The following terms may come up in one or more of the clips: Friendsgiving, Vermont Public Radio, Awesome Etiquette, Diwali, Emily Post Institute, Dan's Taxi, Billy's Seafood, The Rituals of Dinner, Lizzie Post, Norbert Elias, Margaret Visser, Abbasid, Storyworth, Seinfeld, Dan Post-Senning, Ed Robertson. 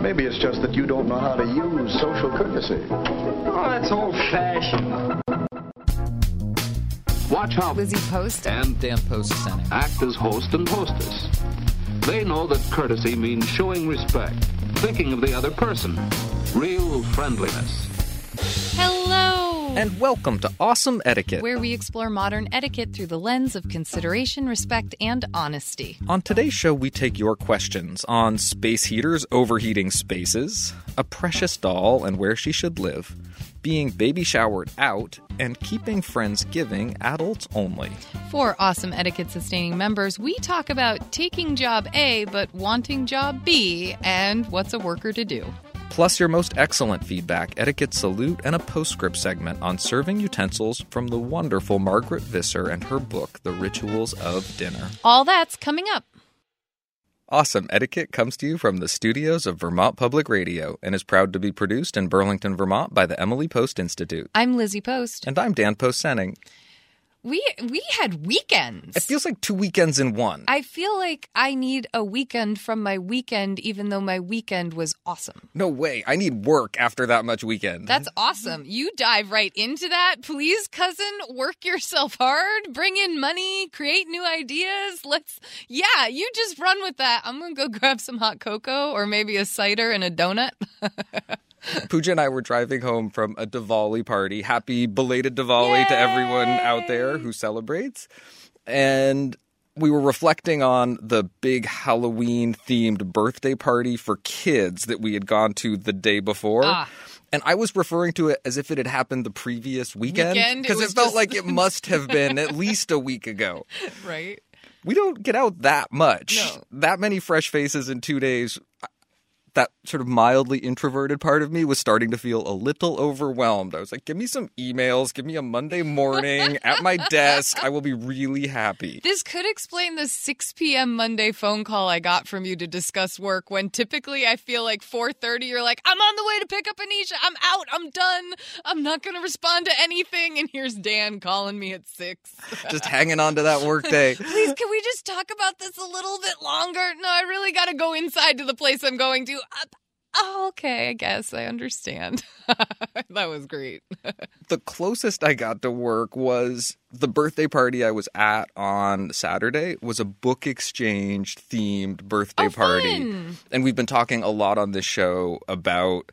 Maybe it's just that you don't know how to use social courtesy. Oh, that's old-fashioned. Watch how Lizzie Post and Dan Post-Senning act as host and hostess. They know that courtesy means showing respect, thinking of the other person, real friendliness. Hello! And welcome to Awesome Etiquette, where we explore modern etiquette through the lens of consideration, respect, and honesty. On today's show, we take your questions on space heaters overheating spaces, a precious doll and where she should live, being baby showered out, and keeping Friendsgiving adults only. For Awesome Etiquette sustaining members, we talk about taking job A but wanting job B and what's a worker to do. Plus your most excellent feedback, etiquette salute, and a postscript segment on serving utensils from the wonderful Margaret Visser and her book, The Rituals of Dinner. All that's coming up. Awesome Etiquette comes to you from the studios of Vermont Public Radio and is proud to be produced in Burlington, Vermont by the Emily Post Institute. I'm Lizzie Post. And I'm Dan Post-Senning. We had weekends. It feels like two weekends in one. I feel like I need a weekend from my weekend, even though my weekend was awesome. No way. I need work after that much weekend. That's awesome. You dive right into that. Please, cousin, work yourself hard. Bring in money. Create new ideas. Yeah, you just run with that. I'm going to go grab some hot cocoa or maybe a cider and a donut. Pooja and I were driving home from a Diwali party. Happy belated Diwali to everyone out there who celebrates. And we were reflecting on the big Halloween-themed birthday party for kids that we had gone to the day before. And I was referring to it as if it had happened the previous weekend. Because it felt like it must have been at least a week ago. Right. We don't get out that much. No. That many fresh faces in 2 days. That sort of mildly introverted part of me was starting to feel a little overwhelmed. I was like, give me some emails. Give me a Monday morning at my desk. I will be really happy. This could explain the 6 p.m. Monday phone call I got from you to discuss work when typically I feel like 4:30, you're like, I'm on the way to pick up Anisha. I'm out. I'm done. I'm not going to respond to anything. And here's Dan calling me at 6. Just hanging on to that work day. Please, can we just talk about this a little bit longer? No, I really got to go inside to the place I'm going to. Oh, okay, I guess I understand. That was great. The closest I got to work was the birthday party I was at on Saturday was a book exchange themed birthday party. Fun. And we've been talking a lot on this show about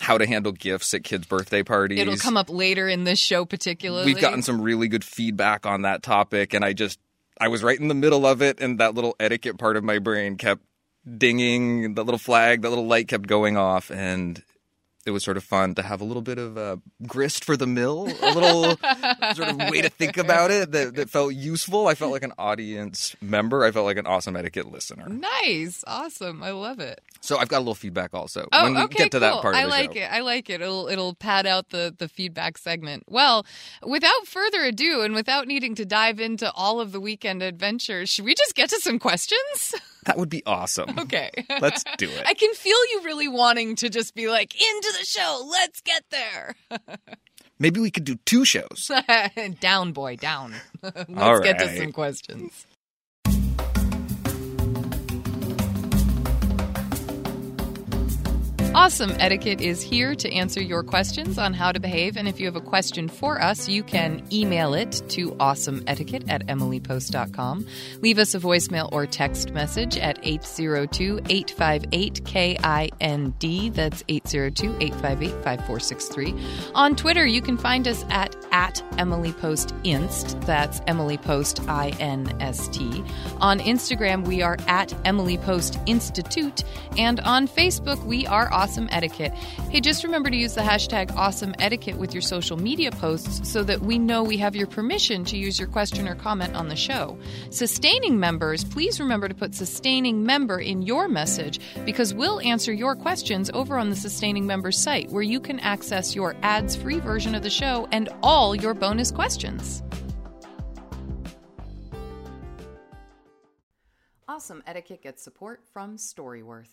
how to handle gifts at kids' birthday parties. It'll come up later in this show particularly. We've gotten some really good feedback on that topic, and I was right in the middle of it, and that little etiquette part of my brain kept dinging, the little flag, the little light kept going off, and it was sort of fun to have a little bit of grist for the mill, a little sort of way to think about it that felt useful. I felt like an audience member. I felt like an Awesome Etiquette listener. Nice. Awesome. I love it. So I've got a little feedback also. Oh, when we get to that part of the show. I like it. It'll pad out the feedback segment. Well, without further ado and without needing to dive into all of the weekend adventures, should we just get to some questions? That would be awesome. Okay. Let's do it. I can feel you really wanting to just be like, into the show. Let's get there. Maybe we could do 2 shows. Down, boy, down. Let's get to some questions. Awesome Etiquette is here to answer your questions on how to behave. And if you have a question for us, you can email it to awesomeetiquette@emilypost.com. Leave us a voicemail or text message at 802-858-KIND. That's 802-858-5463. On Twitter, you can find us at EmilyPostInst. That's EmilyPostInst. On Instagram, we are at EmilyPostInstitute. And on Facebook, we are Awesome Awesome Etiquette. Hey, just remember to use the hashtag Awesome Etiquette with your social media posts so that we know we have your permission to use your question or comment on the show. Sustaining members, please remember to put sustaining member in your message because we'll answer your questions over on the sustaining members site where you can access your ads-free version of the show and all your bonus questions. Awesome Etiquette gets support from Storyworth.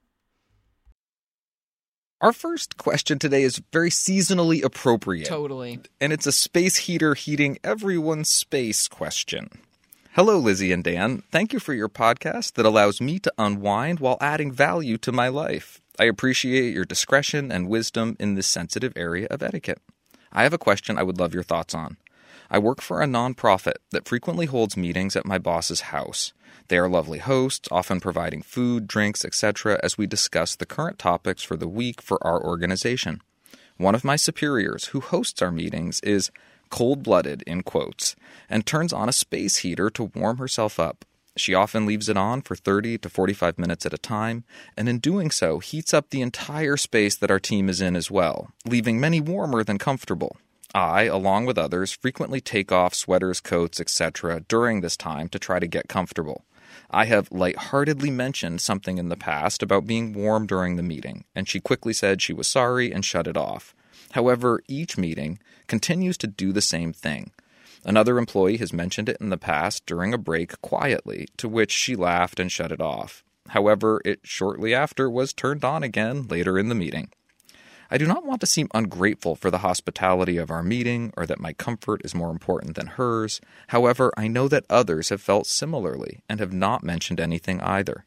Our first question today is very seasonally appropriate. Totally. And it's a space heater heating everyone's space question. Hello, Lizzie and Dan. Thank you for your podcast that allows me to unwind while adding value to my life. I appreciate your discretion and wisdom in this sensitive area of etiquette. I have a question I would love your thoughts on. I work for a nonprofit that frequently holds meetings at my boss's house. They are lovely hosts, often providing food, drinks, etc., as we discuss the current topics for the week for our organization. One of my superiors, who hosts our meetings, is cold-blooded, in quotes, and turns on a space heater to warm herself up. She often leaves it on for 30 to 45 minutes at a time, and in doing so, heats up the entire space that our team is in as well, leaving many warmer than comfortable. I, along with others, frequently take off sweaters, coats, etc. during this time to try to get comfortable. I have lightheartedly mentioned something in the past about being warm during the meeting, and she quickly said she was sorry and shut it off. However, each meeting continues to do the same thing. Another employee has mentioned it in the past during a break quietly, to which she laughed and shut it off. However, it shortly after was turned on again later in the meeting. I do not want to seem ungrateful for the hospitality of our meeting or that my comfort is more important than hers. However, I know that others have felt similarly and have not mentioned anything either.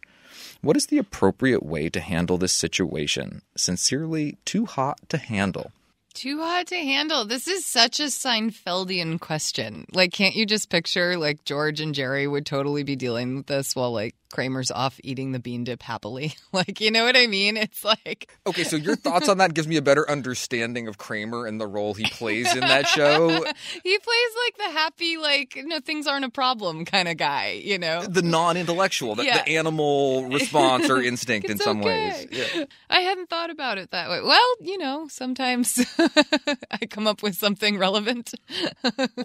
What is the appropriate way to handle this situation? Sincerely, too hot to handle. Too hot to handle. This is such a Seinfeldian question. Like, can't you just picture, like, George and Jerry would totally be dealing with this while, like, Kramer's off eating the bean dip happily? Like, you know what I mean? It's like... Okay, so your thoughts on that gives me a better understanding of Kramer and the role he plays in that show. He plays, like, the happy, like, no, things aren't a problem kind of guy, you know? The non-intellectual, the animal response or instinct in some ways. Yeah. I hadn't thought about it that way. Well, you know, sometimes... I come up with something relevant.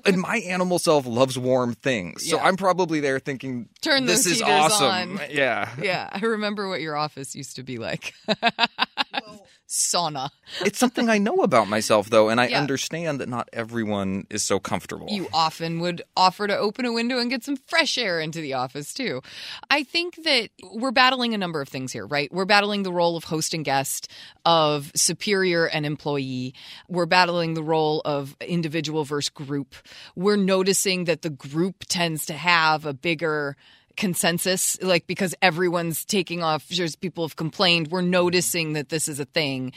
And my animal self loves warm things. So I'm probably there thinking, turn this is awesome. On. Yeah. I remember what your office used to be like. Well, sauna. It's something I know about myself, though, and I understand that not everyone is so comfortable. You often would offer to open a window and get some fresh air into the office, too. I think that we're battling a number of things here, right? We're battling the role of host and guest, of superior and employee. We're battling the role of individual versus group. We're noticing that the group tends to have a bigger consensus, like, because everyone's taking off, there's people have complained, we're noticing that this is a thing.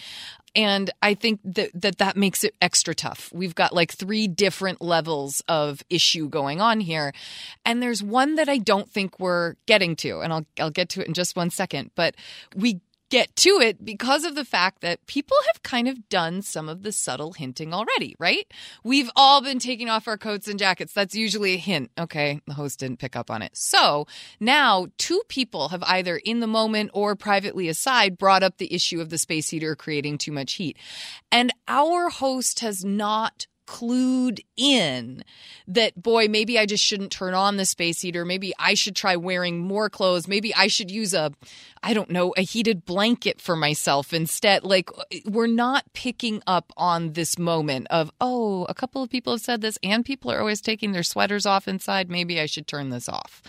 And I think that makes it extra tough. We've got like three different levels of issue going on here. And there's one that I don't think we're getting to, and I'll get to it in just one second. But we get to it because of the fact that people have kind of done some of the subtle hinting already, right? We've all been taking off our coats and jackets. That's usually a hint. Okay, the host didn't pick up on it. So now two people have either in the moment or privately aside brought up the issue of the space heater creating too much heat. And our host has not clued in that, boy, maybe I just shouldn't turn on the space heater. Maybe I should try wearing more clothes. Maybe I should use a heated blanket for myself instead. Like, we're not picking up on this moment of, oh, a couple of people have said this and people are always taking their sweaters off inside. Maybe I should turn this off.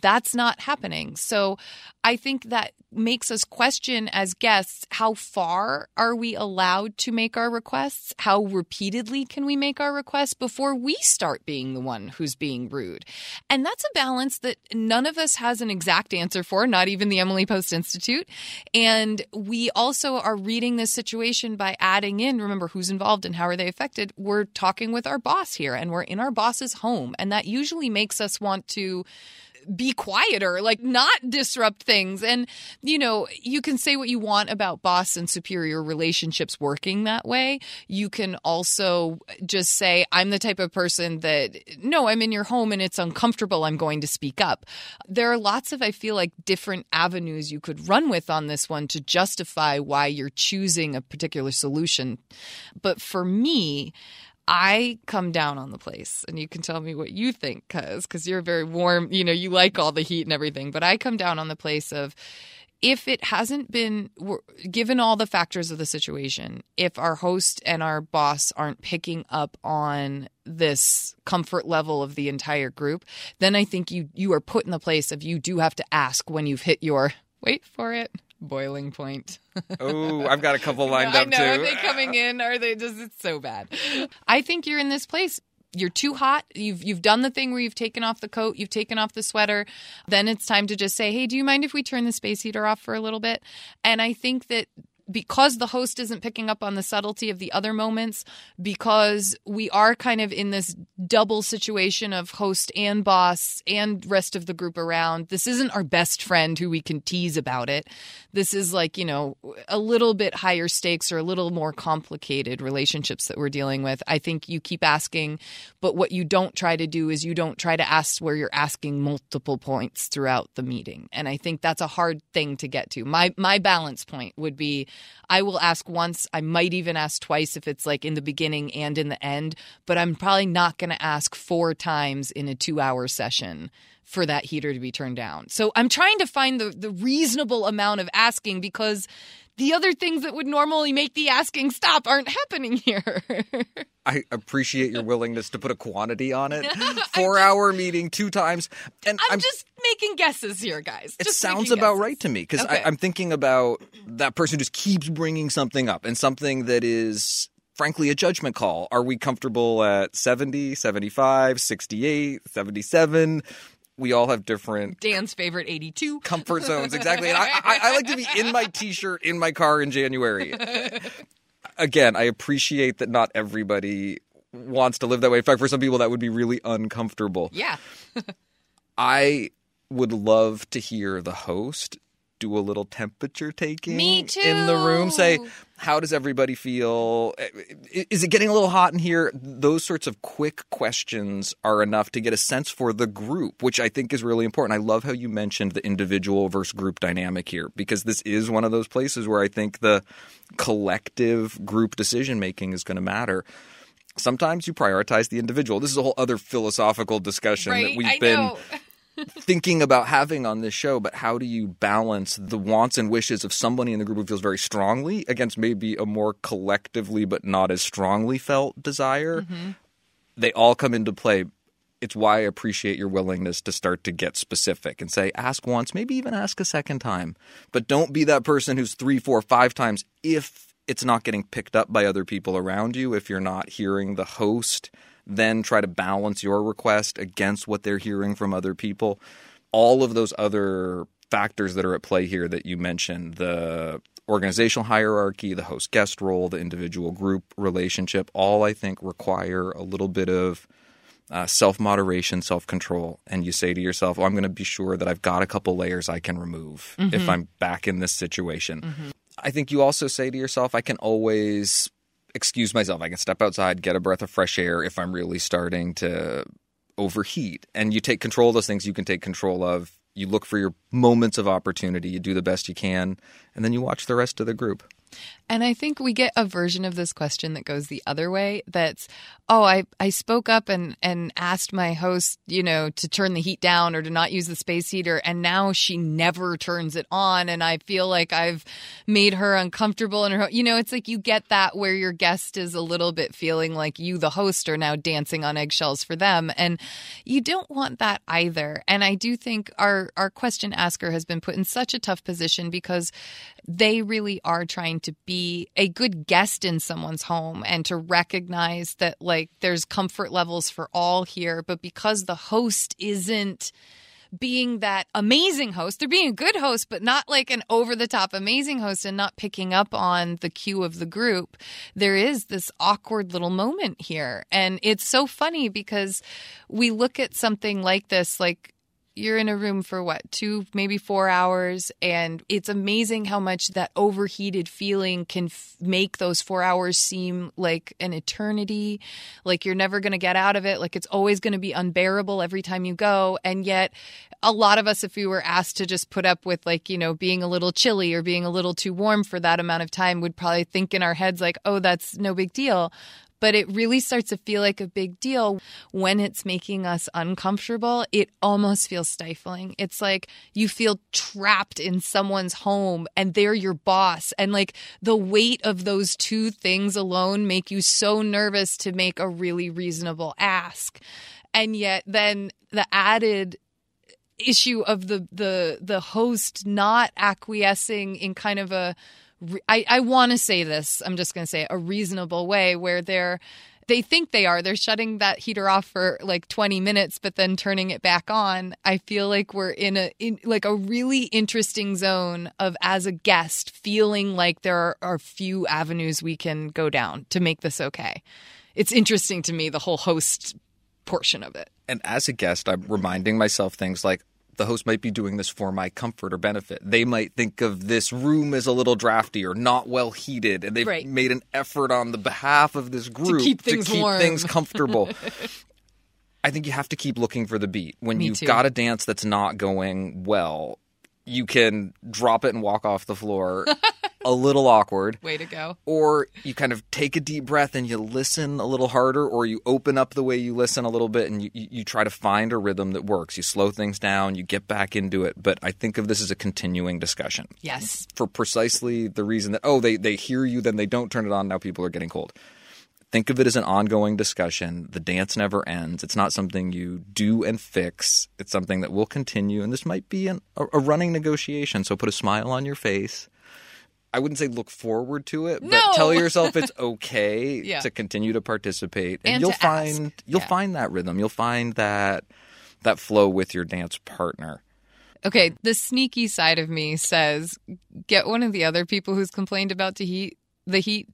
That's not happening. So I think that makes us question as guests, how far are we allowed to make our requests? How repeatedly can we make our requests before we start being the one who's being rude? And that's a balance that none of us has an exact answer for, not even the Emily Post Institute. And we also are reading this situation by adding in, remember, who's involved and how are they affected? We're talking with our boss here, and we're in our boss's home. And that usually makes us want to be quieter, like not disrupt things. And, you know, you can say what you want about boss and superior relationships working that way. You can also just say, I'm the type of person that, no, I'm in your home and it's uncomfortable. I'm going to speak up. There are lots of, I feel like, different avenues you could run with on this one to justify why you're choosing a particular solution. But for me, I come down on the place, and you can tell me what you think, because you're very warm, you know, you like all the heat and everything, but I come down on the place of, if it hasn't been, given all the factors of the situation, if our host and our boss aren't picking up on this comfort level of the entire group, then I think you are put in the place of, you do have to ask when you've hit your, wait for it, boiling point. Oh, I've got a couple lined up, too. I know. Are they coming in? Are they just, it's so bad. I think you're in this place. You're too hot. You've done the thing where you've taken off the coat, you've taken off the sweater. Then it's time to just say, hey, do you mind if we turn the space heater off for a little bit? And I think that because the host isn't picking up on the subtlety of the other moments, because we are kind of in this double situation of host and boss and rest of the group around, this isn't our best friend who we can tease about it. This is like, you know, a little bit higher stakes or a little more complicated relationships that we're dealing with. I think you keep asking, but what you don't try to do is you don't try to ask where you're asking multiple points throughout the meeting. And I think that's a hard thing to get to. My balance point would be, I will ask once. I might even ask twice if it's like in the beginning and in the end, but I'm probably not going to ask 4 times in a 2-hour session for that heater to be turned down. So I'm trying to find the reasonable amount of asking, because the other things that would normally make the asking stop aren't happening here. I appreciate your willingness to put a quantity on it. 4-hour meeting 2 times. And I'm just making guesses here, guys. It sounds about right to me, because I'm thinking about that person who just keeps bringing something up, and something that is, frankly, a judgment call. Are we comfortable at 70, 75, 68, 77? We all have different... Dan's favorite, 82. Comfort zones, exactly. And I like to be in my T-shirt, in my car in January. Again, I appreciate that not everybody wants to live that way. In fact, for some people, that would be really uncomfortable. Yeah. I would love to hear the host do a little temperature taking. Me too. In the room. Say, how does everybody feel? Is it getting a little hot in here? Those sorts of quick questions are enough to get a sense for the group, which I think is really important. I love how you mentioned the individual versus group dynamic here, because this is one of those places where I think the collective group decision making is going to matter. Sometimes you prioritize the individual. This is a whole other philosophical discussion, right? That we've been thinking about having on this show, but how do you balance the wants and wishes of somebody in the group who feels very strongly against maybe a more collectively but not as strongly felt desire? Mm-hmm. They all come into play. It's why I appreciate your willingness to start to get specific and say, ask once, maybe even ask a second time. But don't be that person who's 3, 4, 5 times if it's not getting picked up by other people around you, if you're not hearing the host. Then try to balance your request against what they're hearing from other people. All of those other factors that are at play here that you mentioned, the organizational hierarchy, the host-guest role, the individual group relationship, all I think require a little bit of self-moderation, self-control. And you say to yourself, oh, I'm going to be sure that I've got a couple layers I can remove if I'm back in this situation. Mm-hmm. I think you also say to yourself, I can always excuse myself. I can step outside, get a breath of fresh air if I'm really starting to overheat. And you take control of those things you can take control of. You look for your moments of opportunity. You do the best you can. And then you watch the rest of the group. And I think we get a version of this question that goes the other way. That's, oh, I spoke up and asked my host, you know, to turn the heat down or to not use the space heater. And now she never turns it on. And I feel like I've made her uncomfortable. And her, you know, it's like you get that where your guest is a little bit feeling like you, the host, are now dancing on eggshells for them. And you don't want that either. And I do think our question asker has been put in such a tough position because they really are trying to be a good guest in someone's home and to recognize that, like, there's comfort levels for all here. But because the host isn't being that amazing host, they're being a good host, but not like an over-the-top amazing host and not picking up on the cue of the group, there is this awkward little moment here. And it's so funny because we look at something like this, like, you're in a room for what, 2, maybe 4 hours. And it's amazing how much that overheated feeling can make those 4 hours seem like an eternity, like you're never going to get out of it. Like it's always going to be unbearable every time you go. And yet a lot of us, if we were asked to just put up with, like, you know, being a little chilly or being a little too warm for that amount of time, would probably think in our heads like, oh, that's no big deal. But it really starts to feel like a big deal when it's making us uncomfortable. It almost feels stifling. It's like you feel trapped in someone's home and they're your boss. And like the weight of those two things alone make you so nervous to make a really reasonable ask. And yet then the added issue of the host not acquiescing in kind of a, I want to say this, I'm just going to say it, a reasonable way where they think they're shutting that heater off for like 20 minutes, but then turning it back on. I feel like we're in a really interesting zone of, as a guest, feeling like there are few avenues we can go down to make this okay. It's interesting to me, the whole host portion of it. And as a guest, I'm reminding myself things like, the host might be doing this for my comfort or benefit. They might think of this room as a little drafty or not well heated, and they've made an effort on the behalf of this group to keep things comfortable. I think you have to keep looking for the beat. When you've got a dance that's not going well, you can drop it and walk off the floor a little awkward. Way to go. Or you kind of take a deep breath and you listen a little harder, or you open up the way you listen a little bit and you try to find a rhythm that works. You slow things down, you get back into it. But I think of this as a continuing discussion. Yes. For precisely the reason that, oh, they hear you, then they don't turn it on. Now people are getting cold. Think of it as an ongoing discussion. The dance never ends. It's not something you do and fix. It's something that will continue. And this might be a running negotiation. So put a smile on your face. I wouldn't say look forward to it, but tell yourself it's okay to continue to participate. And you'll find find that rhythm. You'll find that flow with your dance partner. Okay, the sneaky side of me says get one of the other people who's complained about the heat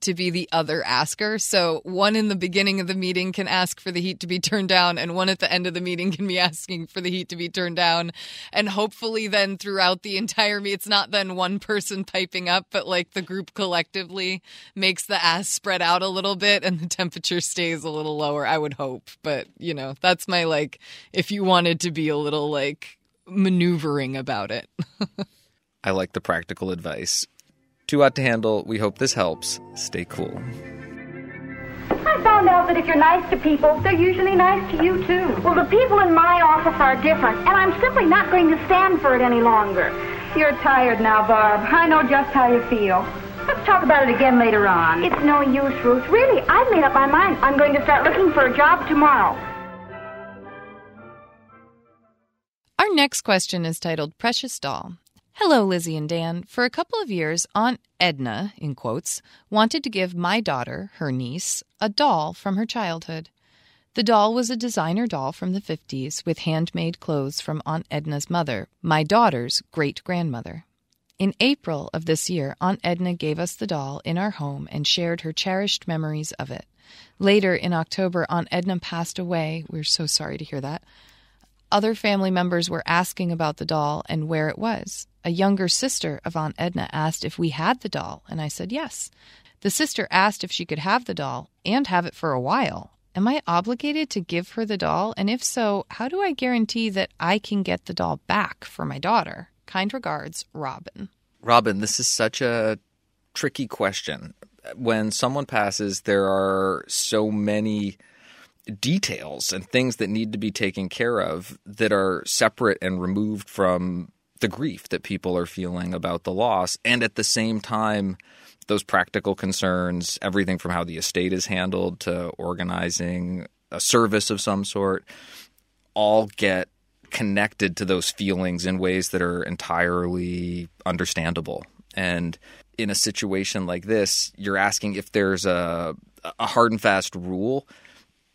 to be the other asker. So one in the beginning of the meeting can ask for the heat to be turned down, and one at the end of the meeting can be asking for the heat to be turned down. And hopefully then throughout the entire meet, it's not then one person piping up, but like the group collectively makes the ass spread out a little bit and the temperature stays a little lower, I would hope. But, you know, that's my, like, if you wanted to be a little, like, maneuvering about it. I like the practical advice. Too Hot to Handle. We hope this helps. Stay cool. I found out that if you're nice to people, they're usually nice to you, too. Well, the people in my office are different, and I'm simply not going to stand for it any longer. You're tired now, Barb. I know just how you feel. Let's talk about it again later on. It's no use, Ruth. Really, I've made up my mind. I'm going to start looking for a job tomorrow. Our next question is titled Precious Doll. Hello, Lizzie and Dan. For a couple of years, Aunt Edna, in quotes, wanted to give my daughter, her niece, a doll from her childhood. The doll was a designer doll from the 50s with handmade clothes from Aunt Edna's mother, my daughter's great-grandmother. In April of this year, Aunt Edna gave us the doll in our home and shared her cherished memories of it. Later in October, Aunt Edna passed away. We're so sorry to hear that. Other family members were asking about the doll and where it was. A younger sister of Aunt Edna asked if we had the doll, and I said yes. The sister asked if she could have the doll and have it for a while. Am I obligated to give her the doll? And if so, how do I guarantee that I can get the doll back for my daughter? Kind regards, Robin. Robin, this is such a tricky question. When someone passes, there are so many details and things that need to be taken care of that are separate and removed from the grief that people are feeling about the loss. And at the same time, those practical concerns, everything from how the estate is handled to organizing a service of some sort, all get connected to those feelings in ways that are entirely understandable. And in a situation like this, you're asking if there's a hard and fast rule.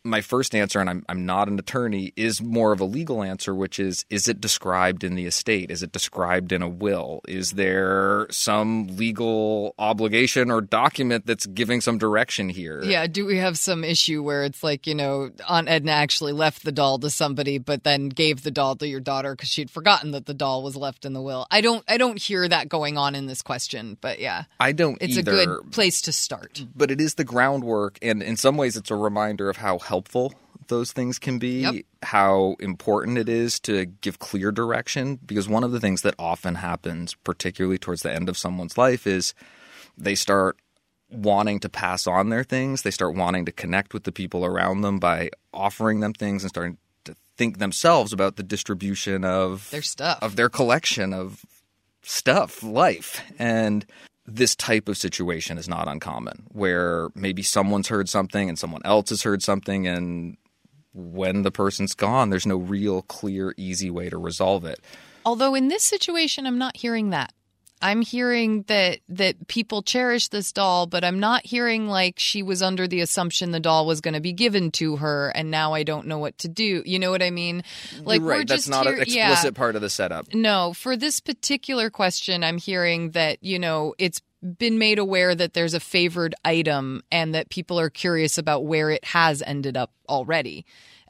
My first answer, and I'm not an attorney, is more of a legal answer, which is it described in the estate? Is it described in a will? Is there some legal obligation or document that's giving some direction here? Yeah, do we have some issue where it's like, you know, Aunt Edna actually left the doll to somebody but then gave the doll to your daughter because she'd forgotten that the doll was left in the will? I don't hear that going on in this question, but yeah. I don't either. It's a good place to start. But it is the groundwork, and in some ways it's a reminder of how helpful those things can be, yep. How important it is to give clear direction, because one of the things that often happens, particularly towards the end of someone's life, is they start wanting to pass on their things. They start wanting to connect with the people around them by offering them things and starting to think themselves about the distribution of their stuff, of their collection of stuff, life. And this type of situation is not uncommon, where maybe someone's heard something and someone else has heard something, and when the person's gone, there's no real, clear, easy way to resolve it. Although in this situation, I'm not hearing that. I'm hearing that people cherish this doll, but I'm not hearing like she was under the assumption the doll was going to be given to her, and now I don't know what to do. You know what I mean? Like, right, that's not an explicit part of the setup. No, for this particular question, I'm hearing that, you know, it's been made aware that there's a favored item and that people are curious about where it has ended up already.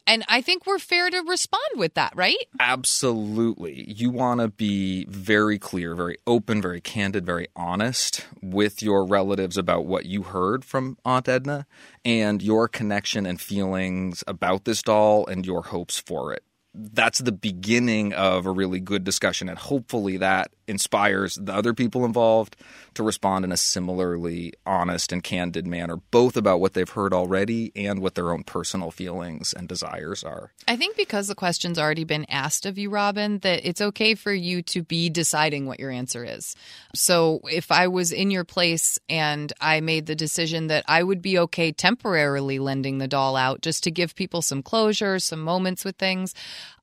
And I think we're fair to respond with that, right? Absolutely. You want to be very clear, very open, very candid, very honest with your relatives about what you heard from Aunt Edna and your connection and feelings about this doll and your hopes for it. That's the beginning of a really good discussion, and hopefully that inspires the other people involved to respond in a similarly honest and candid manner, both about what they've heard already and what their own personal feelings and desires are. I think because the question's already been asked of you, Robin, that it's okay for you to be deciding what your answer is. So if I was in your place and I made the decision that I would be okay temporarily lending the doll out just to give people some closure, some moments with things,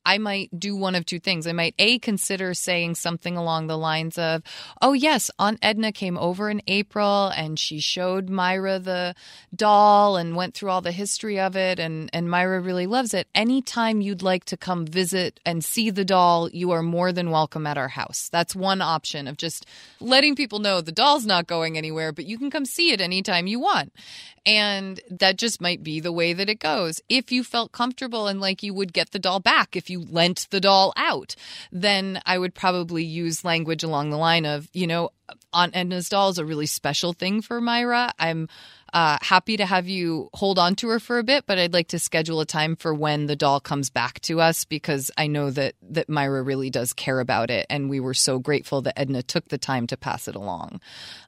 I might do one of two things. I might, A, consider saying something along the lines of, oh, yes, Aunt Edna came over in April and she showed Myra the doll and went through all the history of it, and Myra really loves it. Anytime you'd like to come visit and see the doll, you are more than welcome at our house. That's one option of just letting people know the doll's not going anywhere, but you can come see it anytime you want. And that just might be the way that it goes. If you felt comfortable and like you would get the doll back if you lent the doll out, then I would probably use language along the line of, you know, Aunt Edna's doll is a really special thing for Myra. I'm Happy to have you hold on to her for a bit, but I'd like to schedule a time for when the doll comes back to us, because I know that Myra really does care about it, and we were so grateful that Edna took the time to pass it along.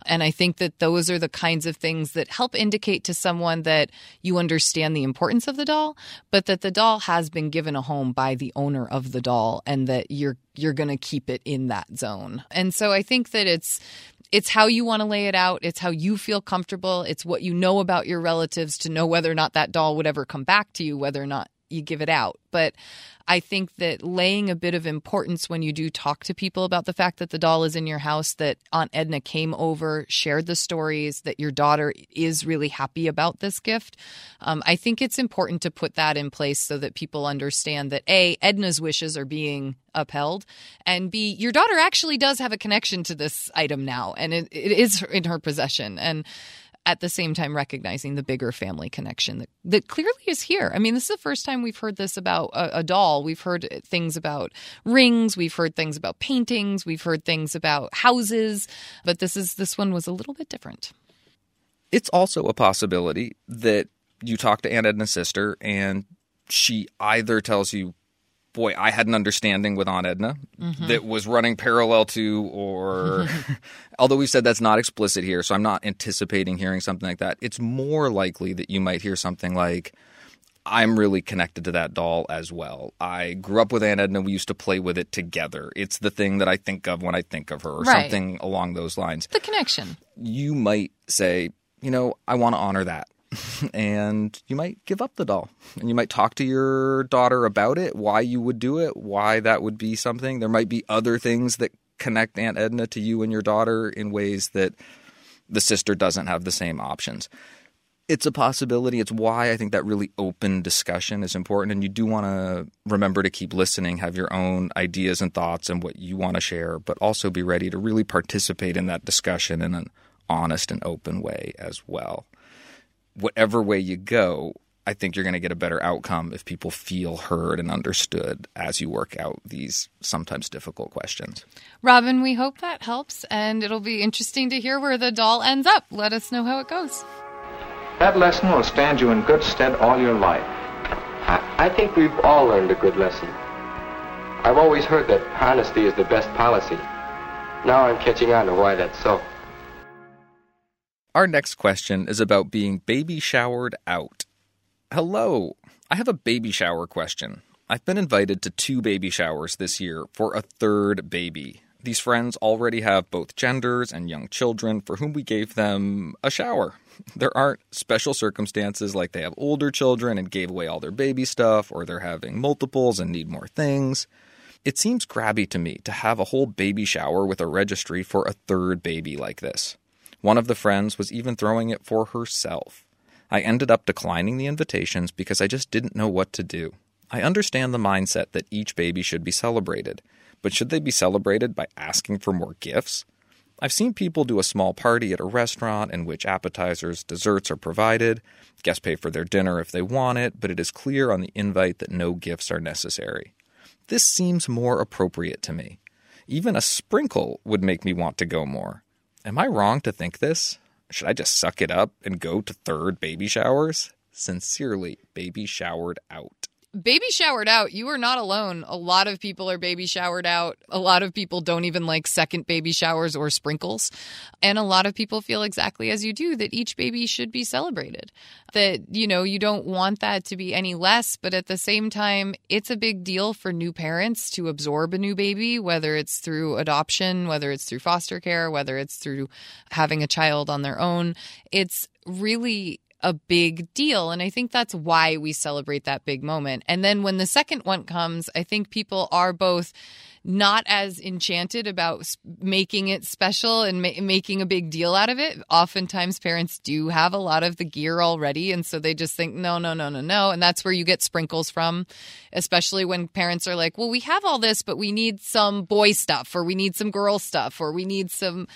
And I think that those are the kinds of things that help indicate to someone that you understand the importance of the doll, but that the doll has been given a home by the owner of the doll, and that you're going to keep it in that zone. And so I think that it's how you want to lay it out. It's how you feel comfortable. It's what you know about your relatives to know whether or not that doll would ever come back to you, whether or not you give it out. But I think that laying a bit of importance when you do talk to people about the fact that the doll is in your house, that Aunt Edna came over, shared the stories, that your daughter is really happy about this gift. I think it's important to put that in place so that people understand that, A, Edna's wishes are being upheld, and B, your daughter actually does have a connection to this item now, and it is in her possession. And at the same time, recognizing the bigger family connection that clearly is here. I mean, this is the first time we've heard this about a doll. We've heard things about rings. We've heard things about paintings. We've heard things about houses. But this one was a little bit different. It's also a possibility that you talk to Aunt Edna's sister and she either tells you, boy, I had an understanding with Aunt Edna that was running parallel to, or although we've said that's not explicit here, so I'm not anticipating hearing something like that. It's more likely that you might hear something like, I'm really connected to that doll as well. I grew up with Aunt Edna. We used to play with it together. It's the thing that I think of when I think of her, or something along those lines. The connection. You might say, I want to honor that. And you might give up the doll, and you might talk to your daughter about it, why you would do it, why that would be something. There might be other things that connect Aunt Edna to you and your daughter in ways that the sister doesn't have the same options. It's a possibility. It's why I think that really open discussion is important. And you do want to remember to keep listening, have your own ideas and thoughts and what you want to share, but also be ready to really participate in that discussion in an honest and open way as well. Whatever way you go, I think you're going to get a better outcome if people feel heard and understood as you work out these sometimes difficult questions. Robin, we hope that helps, and it'll be interesting to hear where the doll ends up. Let us know how it goes. That lesson will stand you in good stead all your life. I think we've all learned a good lesson. I've always heard that honesty is the best policy. Now I'm catching on to why that's so. Our next question is about being baby showered out. Hello, I have a baby shower question. I've been invited to 2 baby showers this year for a 3rd baby. These friends already have both genders and young children for whom we gave them a shower. There aren't special circumstances like they have older children and gave away all their baby stuff, or they're having multiples and need more things. It seems grabby to me to have a whole baby shower with a registry for a 3rd baby like this. One of the friends was even throwing it for herself. I ended up declining the invitations because I just didn't know what to do. I understand the mindset that each baby should be celebrated, but should they be celebrated by asking for more gifts? I've seen people do a small party at a restaurant in which appetizers, desserts are provided. Guests pay for their dinner if they want it, but it is clear on the invite that no gifts are necessary. This seems more appropriate to me. Even a sprinkle would make me want to go more. Am I wrong to think this? Should I just suck it up and go to 3rd baby showers? Sincerely, baby showered out. Baby showered out, you are not alone. A lot of people are baby showered out. A lot of people don't even like 2nd baby showers or sprinkles. And a lot of people feel exactly as you do, that each baby should be celebrated. That, you don't want that to be any less. But at the same time, it's a big deal for new parents to absorb a new baby, whether it's through adoption, whether it's through foster care, whether it's through having a child on their own. It's really a big deal. And I think that's why we celebrate that big moment. And then when the 2nd one comes, I think people are both not as enchanted about making it special and making a big deal out of it. Oftentimes parents do have a lot of the gear already. And so they just think, no. And that's where you get sprinkles from, especially when parents are like, well, we have all this, but we need some boy stuff, or we need some girl stuff, or we need something,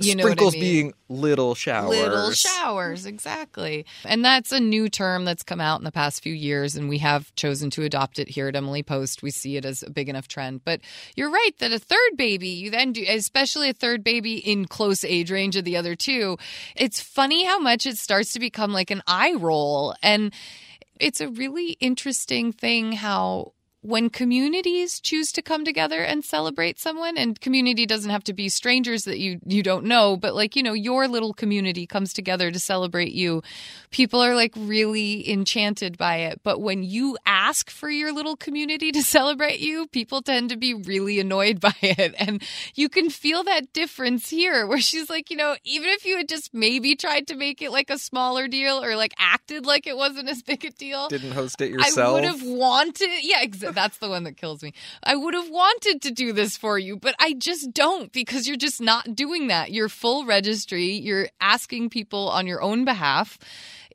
sprinkles being little showers. Little showers, exactly. And that's a new term that's come out in the past few years, and we have chosen to adopt it here at Emily Post. We see it as a big enough trend trend. But you're right that a third baby, you then do, especially a third baby in close age range of the other two, it's funny how much it starts to become like an eye roll. And it's a really interesting thing how when communities choose to come together and celebrate someone, and community doesn't have to be strangers that you don't know, but like, you know, your little community comes together to celebrate you, people are like really enchanted by it. But when you ask for your little community to celebrate you, people tend to be really annoyed by it. And you can feel that difference here where she's like, you know, even if you had just maybe tried to make it like a smaller deal or like acted like it wasn't as big a deal. Didn't host it yourself. I would have wanted, yeah, exactly. That's the one that kills me. I would have wanted to do this for you, but I just don't, because you're just not doing that. You're full registry. You're asking people on your own behalf.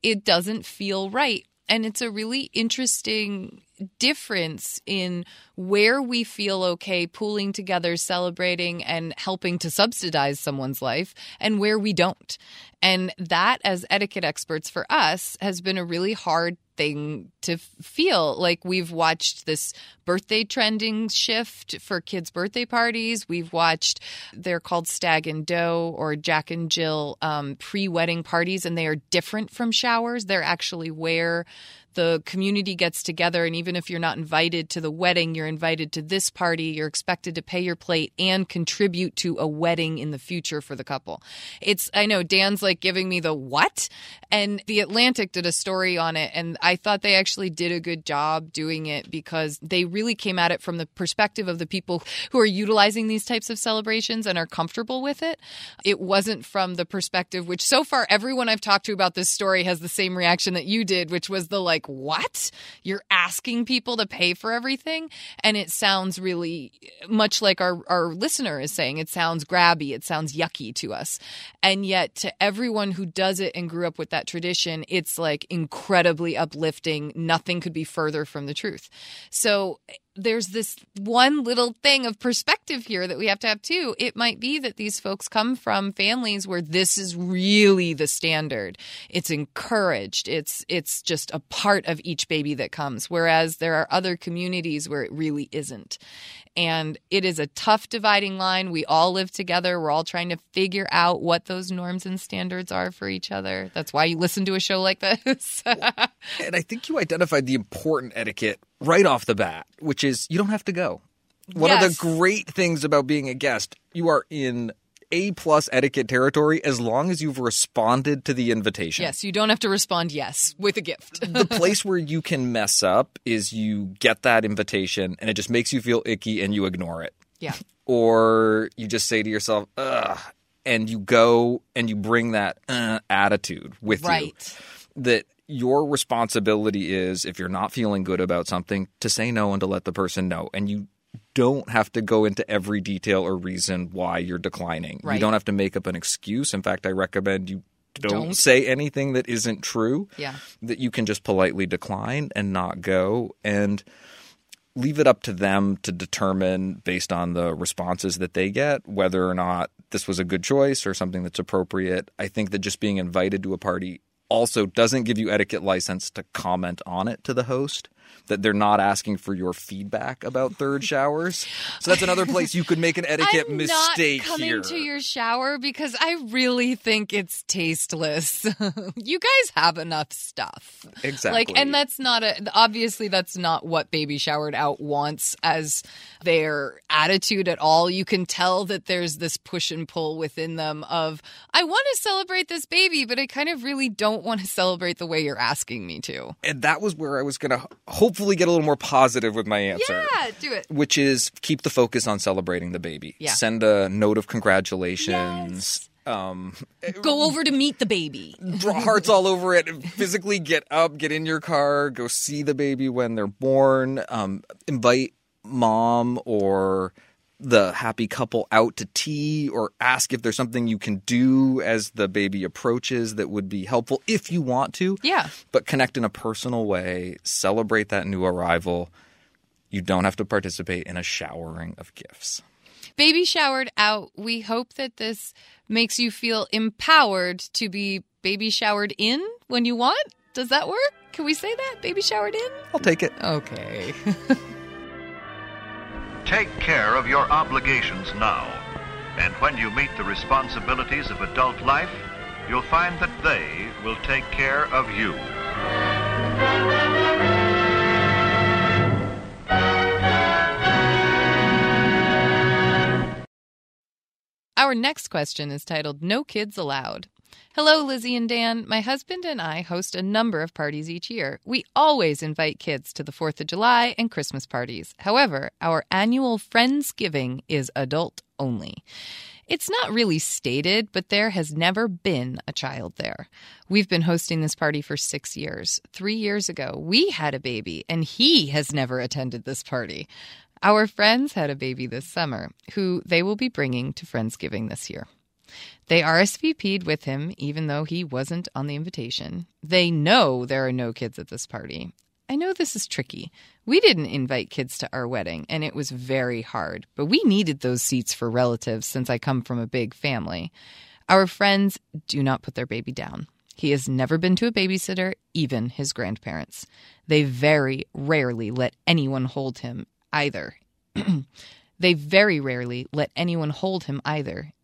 It doesn't feel right. And it's a really interesting difference in where we feel okay pooling together, celebrating, and helping to subsidize someone's life, and where we don't. And that, as etiquette experts for us, has been a really hard thing to feel. Like, we've watched this birthday trending shift for kids' birthday parties. We've watched, they're called Stag and Doe or Jack and Jill pre-wedding parties, and they are different from showers. They're actually where the community gets together, and even if you're not invited to the wedding, you're invited to this party, you're expected to pay your plate and contribute to a wedding in the future for the couple. It's, I know Dan's like giving me the what? And The Atlantic did a story on it, and I thought they actually did a good job doing it because they really came at it from the perspective of the people who are utilizing these types of celebrations and are comfortable with it. It wasn't from the perspective, which so far everyone I've talked to about this story has the same reaction that you did, which was the like, what? You're asking people to pay for everything? And it sounds really much like our listener is saying. It sounds grabby. It sounds yucky to us. And yet to everyone who does it and grew up with that tradition, it's like incredibly uplifting. Nothing could be further from the truth. So there's this one little thing of perspective here that we have to have too. It might be that these folks come from families where this is really the standard. It's encouraged. It's just a part of each baby that comes, whereas there are other communities where it really isn't. And it is a tough dividing line. We all live together. We're all trying to figure out what those norms and standards are for each other. That's why you listen to a show like this. And I think you identified the important etiquette right off the bat, which is you don't have to go. One yes. of the great things about being a guest, you are in A-plus etiquette territory as long as you've responded to the invitation. Yes, you don't have to respond yes with a gift. The place where you can mess up is you get that invitation and it just makes you feel icky and you ignore it. Yeah. Or you just say to yourself, ugh, and you go and you bring that attitude with right. you. Right. That your responsibility is, if you're not feeling good about something, to say no and to let the person know. And you don't have to go into every detail or reason why you're declining. Right. You don't have to make up an excuse. In fact, I recommend you don't say anything that isn't true. Yeah. That you can just politely decline and not go, and leave it up to them to determine, based on the responses that they get, whether or not this was a good choice or something that's appropriate. I think that just being invited to a party also doesn't give you etiquette license to comment on it to the host, that they're not asking for your feedback about third showers. So that's another place you could make an etiquette mistake here. I'm not coming to your shower because I really think it's tasteless. You guys have enough stuff. Exactly. Like, and that's not obviously that's not what Baby Showered Out wants as their attitude at all. You can tell that there's this push and pull within them of, I want to celebrate this baby, but I kind of really don't want to celebrate the way you're asking me to. And that was where I was going to hopefully get a little more positive with my answer. Yeah, do it. Which is keep the focus on celebrating the baby. Yeah. Send a note of congratulations. Yes. Go over to meet the baby. Draw hearts all over it. Physically get up, get in your car, go see the baby when they're born. Invite mom or the happy couple out to tea, or ask if there's something you can do as the baby approaches that would be helpful if you want to. Yeah. But connect in a personal way. Celebrate that new arrival. You don't have to participate in a showering of gifts. Baby Showered Out, we hope that this makes you feel empowered to be baby showered in when you want. Does that work? Can we say that? Baby showered in? I'll take it. Okay. Take care of your obligations now, and when you meet the responsibilities of adult life, you'll find that they will take care of you. Our next question is titled, No Kids Allowed. Hello, Lizzie and Dan. My husband and I host a number of parties each year. We always invite kids to the 4th of July and Christmas parties. However, our annual Friendsgiving is adult only. It's not really stated, but there has never been a child there. We've been hosting this party for 6 years. 3 years ago, we had a baby, and he has never attended this party. Our friends had a baby this summer, who they will be bringing to Friendsgiving this year. They RSVP'd with him, even though he wasn't on the invitation. They know there are no kids at this party. I know this is tricky. We didn't invite kids to our wedding, and it was very hard, but we needed those seats for relatives since I come from a big family. Our friends do not put their baby down. He has never been to a babysitter, even his grandparents. They very rarely let anyone hold him either.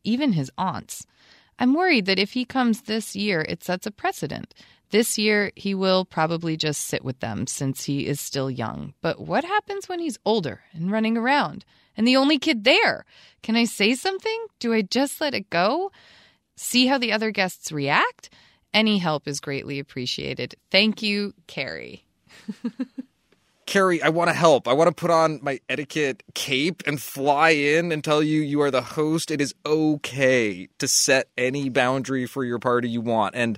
Even his aunts. I'm worried that if he comes this year, it sets a precedent. This year, he will probably just sit with them since he is still young. But what happens when he's older and running around? And the only kid there? Can I say something? Do I just let it go? See how the other guests react? Any help is greatly appreciated. Thank you, Carrie. Carrie, I want to help. I want to put on my etiquette cape and fly in and tell you you are the host. It is okay to set any boundary for your party you want. And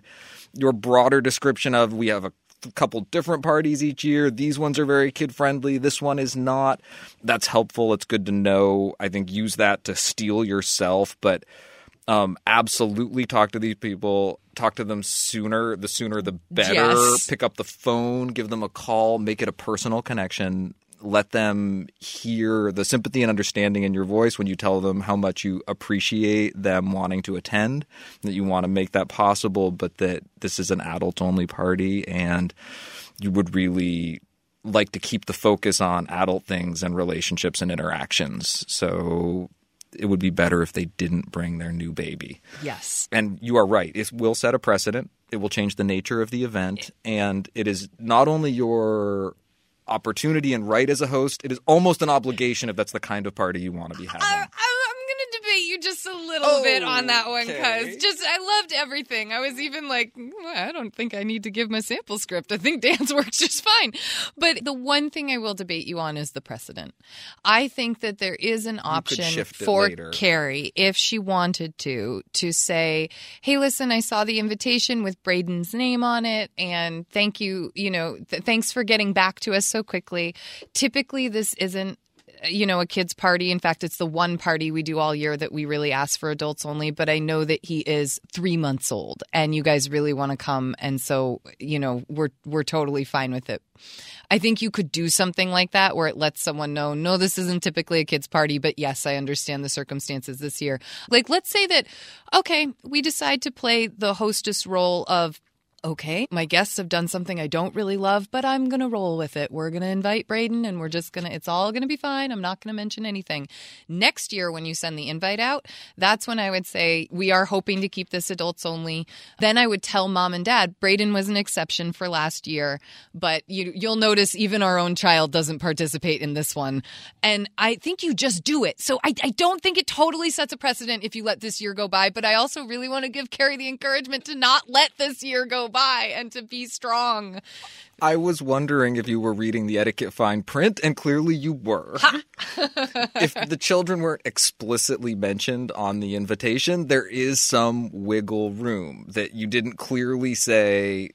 your broader description of we have a couple different parties each year. These ones are very kid-friendly. This one is not. That's helpful. It's good to know. I think use that to steel yourself. But absolutely talk to these people. Talk to them sooner. The sooner, the better. Yes. Pick up the phone. Give them a call. Make it a personal connection. Let them hear the sympathy and understanding in your voice when you tell them how much you appreciate them wanting to attend, that you want to make that possible, but that this is an adult-only party and you would really like to keep the focus on adult things and relationships and interactions. So it would be better if they didn't bring their new baby. Yes. And you are right. It will set a precedent. It will change the nature of the event. And it is not only your opportunity and right as a host, it is almost an obligation if that's the kind of party you want to be having. I'm going to debate you just a little bit on that one, because I loved everything. I was even like, I don't think I need to give my sample script. I think Dan's works just fine. But the one thing I will debate you on is the precedent. I think that there is an option for Carrie, if she wanted to say, hey, listen, I saw the invitation with Braden's name on it, and thank you, thanks for getting back to us so quickly. Typically, this isn't a kid's party. In fact, it's the one party we do all year that we really ask for adults only. But I know that he is 3 months old and you guys really want to come. And so, we're totally fine with it. I think you could do something like that where it lets someone know, no, this isn't typically a kid's party, but yes, I understand the circumstances this year. Like, let's say that, okay, we decide to play the hostess role of, okay, my guests have done something I don't really love, but I'm going to roll with it. We're going to invite Braden and it's all going to be fine. I'm not going to mention anything. Next year when you send the invite out, that's when I would say we are hoping to keep this adults only. Then I would tell mom and dad, Braden was an exception for last year, but you'll notice even our own child doesn't participate in this one. And I think you just do it. So I don't think it totally sets a precedent if you let this year go by, but I also really want to give Carrie the encouragement to not let this year go by and to be strong. I was wondering if you were reading the etiquette fine print, and clearly you were. If the children weren't explicitly mentioned on the invitation, there is some wiggle room that you didn't clearly say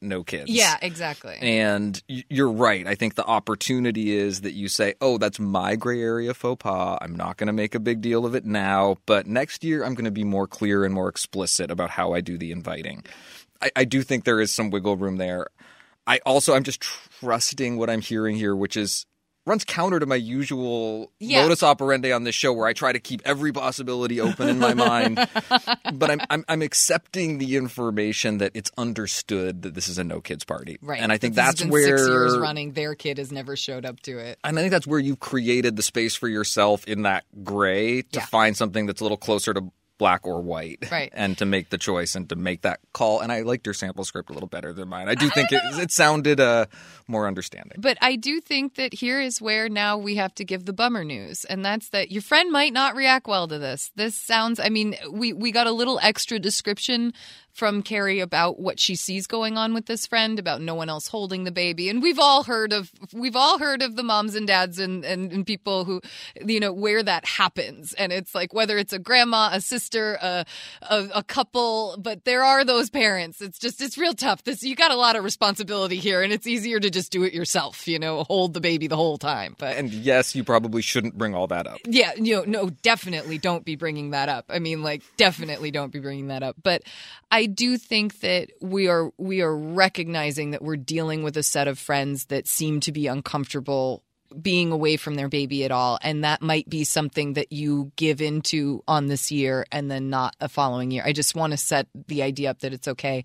no kids. Yeah, exactly. And you're right. I think the opportunity is that you say, oh, that's my gray area faux pas. I'm not going to make a big deal of it now, but next year I'm going to be more clear and more explicit about how I do the inviting. I do think there is some wiggle room there. I'm just trusting what I'm hearing here, which is runs counter to my usual modus operandi on this show, where I try to keep every possibility open in my mind. But I'm accepting the information that it's understood that this is a no kids party, right? And I think that's where 6 years running, their kid has never showed up to it. And I think that's where you've created the space for yourself in that gray to find something that's a little closer to black or white, right? And to make the choice and to make that call. And I liked your sample script a little better than mine. I do think it sounded more understanding. But I do think that here is where now we have to give the bummer news, and that's that your friend might not react well to this. This sounds, I mean, we got a little extra description from Carrie about what she sees going on with this friend, about no one else holding the baby. And we've all heard of the moms and dads and people who, you know, where that happens. And it's like, whether it's a grandma, a sister, a couple, but there are those parents. It's just, it's real tough. You got a lot of responsibility here, and it's easier to just do it yourself, you know, hold the baby the whole time. But, and yes, you probably shouldn't bring all that up. Yeah, you know, no, definitely don't be bringing that up. I mean, like, definitely don't be bringing that up. But I do think that we are recognizing that we're dealing with a set of friends that seem to be uncomfortable being away from their baby at all, and that might be something that you give into on this year and then not a following year. I just want to set the idea up that it's okay,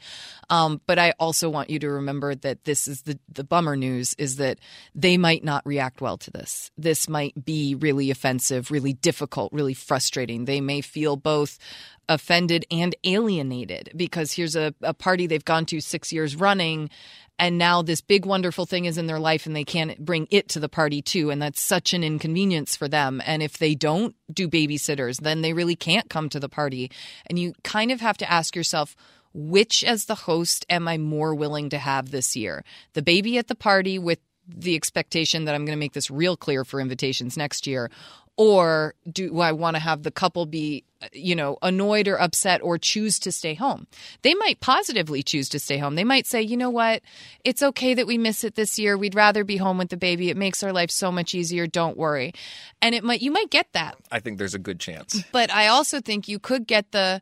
but I also want you to remember that this is the bummer news, is that they might not react well to this. This might be really offensive, really difficult, really frustrating. They may feel both offended and alienated, because here's a party they've gone to 6 years running, and now this big wonderful thing is in their life and they can't bring it to the party too, and that's such an inconvenience for them. And if they don't do babysitters, then they really can't come to the party. And you kind of have to ask yourself, which as the host am I more willing to have this year? The baby at the party with the expectation that I'm going to make this real clear for invitations next year, or do I want to have the couple be, you know, annoyed or upset or choose to stay home? They might positively choose to stay home. They might say, you know what, it's okay that we miss it this year. We'd rather be home with the baby. It makes our life so much easier. Don't worry. And you might get that. I think there's a good chance. But I also think you could get the,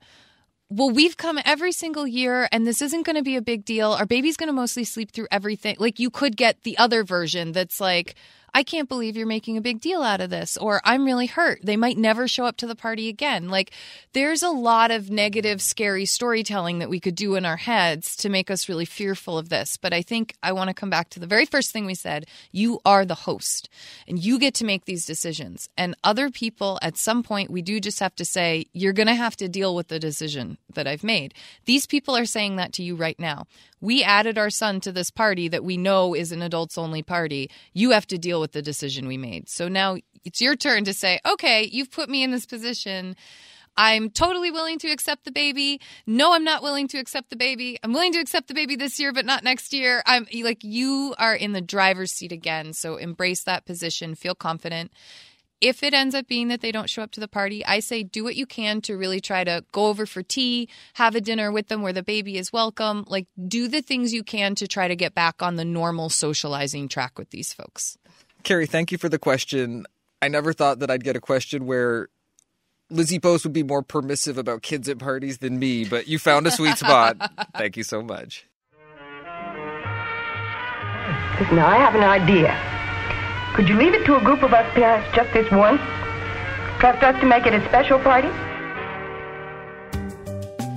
well, we've come every single year and this isn't going to be a big deal. Our baby's going to mostly sleep through everything. Like, you could get the other version that's like, I can't believe you're making a big deal out of this, or I'm really hurt. They might never show up to the party again. Like, there's a lot of negative, scary storytelling that we could do in our heads to make us really fearful of this. But I think I want to come back to the very first thing we said. You are the host and you get to make these decisions. And other people, at some point, we do just have to say, you're going to have to deal with the decision that I've made. These people are saying that to you right now. We added our son to this party that we know is an adults-only party. You have to deal with the decision we made. So now it's your turn to say, okay, you've put me in this position. I'm totally willing to accept the baby. No, I'm not willing to accept the baby. I'm willing to accept the baby this year, but not next year. I'm like, you are in the driver's seat again. So embrace that position. Feel confident. If it ends up being that they don't show up to the party, I say do what you can to really try to go over for tea, have a dinner with them where the baby is welcome. Like, do the things you can to try to get back on the normal socializing track with these folks. Carrie, thank you for the question. I never thought that I'd get a question where Lizzie Post would be more permissive about kids at parties than me, but you found a sweet spot. Thank you so much. Listen, I have an idea. Could you leave it to a group of us parents just this once? Trust us to make it a special party?